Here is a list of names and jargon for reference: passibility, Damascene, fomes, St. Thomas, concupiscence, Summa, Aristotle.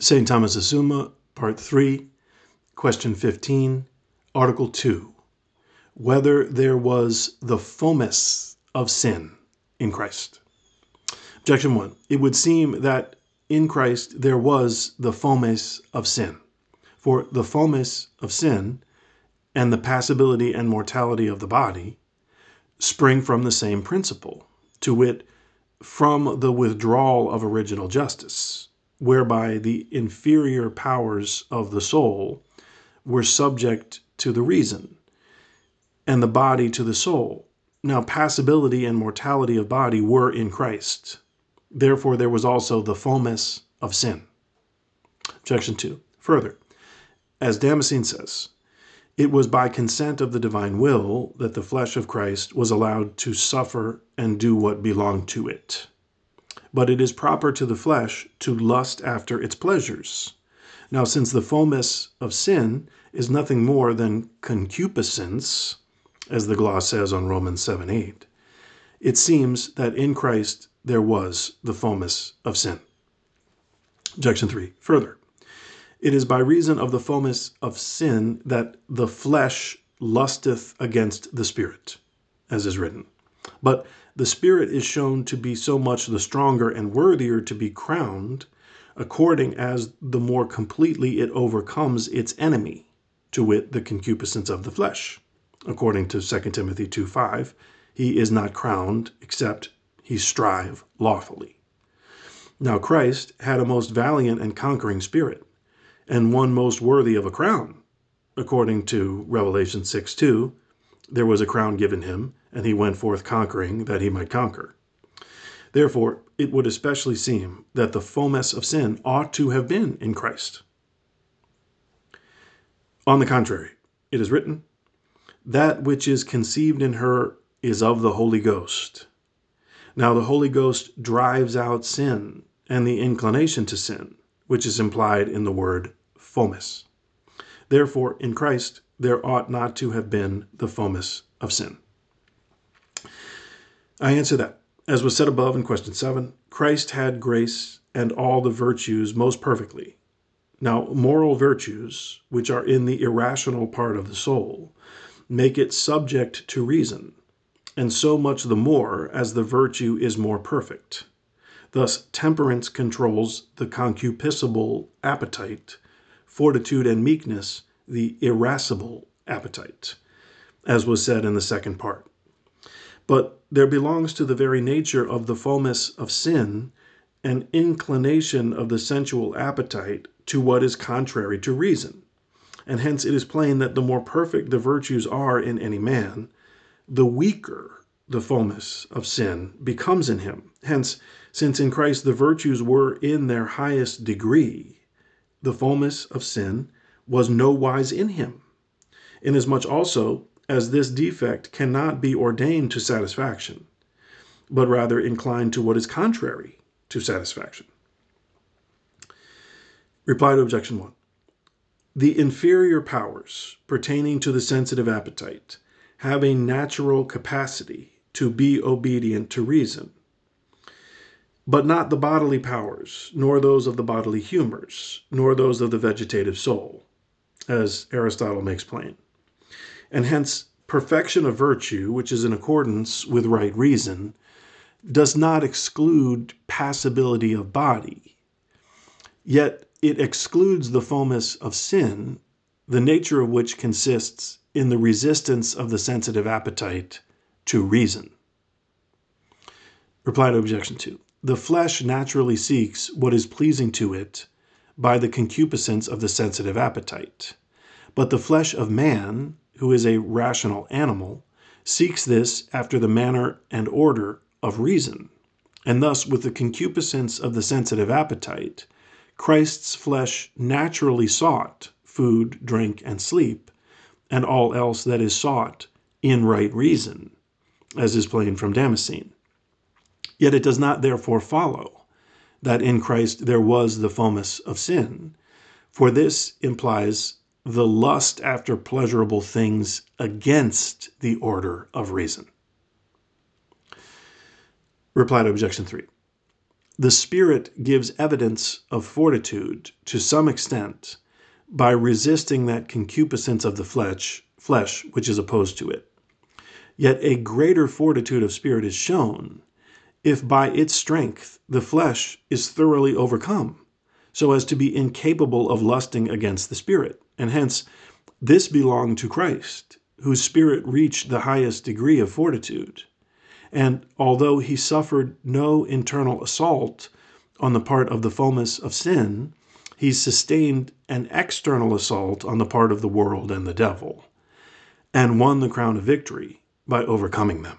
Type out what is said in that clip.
St. Thomas' Summa, Part 3, Question 15, Article 2. Whether there was the fomes of sin in Christ. Objection 1. It would seem that in Christ there was the fomes of sin. For the fomes of sin and the passibility and mortality of the body spring from the same principle, to wit, from the withdrawal of original justice, whereby the inferior powers of the soul were subject to the reason, and the body to the soul. Now, passibility and mortality of body were in Christ. Therefore, there was also the fomes of sin. Objection 2. Further, as Damascene says, it was by consent of the divine will that the flesh of Christ was allowed to suffer and do what belonged to it. But it is proper to the flesh to lust after its pleasures. Now, since the fomes of sin is nothing more than concupiscence, as the gloss says on Romans 7:8, it seems that in Christ there was the fomes of sin. Objection 3. Further, it is by reason of the fomes of sin that the flesh lusteth against the spirit, as is written. But the spirit is shown to be so much the stronger and worthier to be crowned, according as the more completely it overcomes its enemy, to wit, the concupiscence of the flesh. According to 2 Timothy 2:5, he is not crowned except he strive lawfully. Now Christ had a most valiant and conquering spirit, and one most worthy of a crown. According to Revelation 6:2, there was a crown given him, and he went forth conquering that he might conquer. Therefore, it would especially seem that the fomes of sin ought to have been in Christ. On the contrary, it is written, "That which is conceived in her is of the Holy Ghost." Now the Holy Ghost drives out sin and the inclination to sin, which is implied in the word fomes. Therefore, in Christ, there ought not to have been the fomes of sin. I answer that, as was said above in question 7, Christ had grace and all the virtues most perfectly. Now, moral virtues, which are in the irrational part of the soul, make it subject to reason, and so much the more as the virtue is more perfect. Thus, temperance controls the concupiscible appetite, fortitude and meekness the irascible appetite, as was said in the second part. But there belongs to the very nature of the fomes of sin an inclination of the sensual appetite to what is contrary to reason, and hence it is plain that the more perfect the virtues are in any man, the weaker the fomes of sin becomes in him. Hence, since in Christ the virtues were in their highest degree, the fomes of sin was nowise in him, inasmuch also as this defect cannot be ordained to satisfaction, but rather inclined to what is contrary to satisfaction. Reply to Objection 1. The inferior powers pertaining to the sensitive appetite have a natural capacity to be obedient to reason, but not the bodily powers, nor those of the bodily humors, nor those of the vegetative soul, as Aristotle makes plain. And hence, perfection of virtue, which is in accordance with right reason, does not exclude passibility of body. Yet it excludes the fomes of sin, the nature of which consists in the resistance of the sensitive appetite to reason. Reply to Objection 2. The flesh naturally seeks what is pleasing to it by the concupiscence of the sensitive appetite. But the flesh of man, who is a rational animal, seeks this after the manner and order of reason. And thus, with the concupiscence of the sensitive appetite, Christ's flesh naturally sought food, drink, and sleep, and all else that is sought in right reason, as is plain from Damascene. Yet it does not therefore follow that in Christ there was the fomes of sin, for this implies the lust after pleasurable things against the order of reason. Reply to Objection 3. The Spirit gives evidence of fortitude to some extent by resisting that concupiscence of the flesh which is opposed to it. Yet a greater fortitude of spirit is shown if by its strength the flesh is thoroughly overcome, so as to be incapable of lusting against the Spirit. And hence, this belonged to Christ, whose spirit reached the highest degree of fortitude. And although he suffered no internal assault on the part of the fomes of sin, he sustained an external assault on the part of the world and the devil, and won the crown of victory by overcoming them.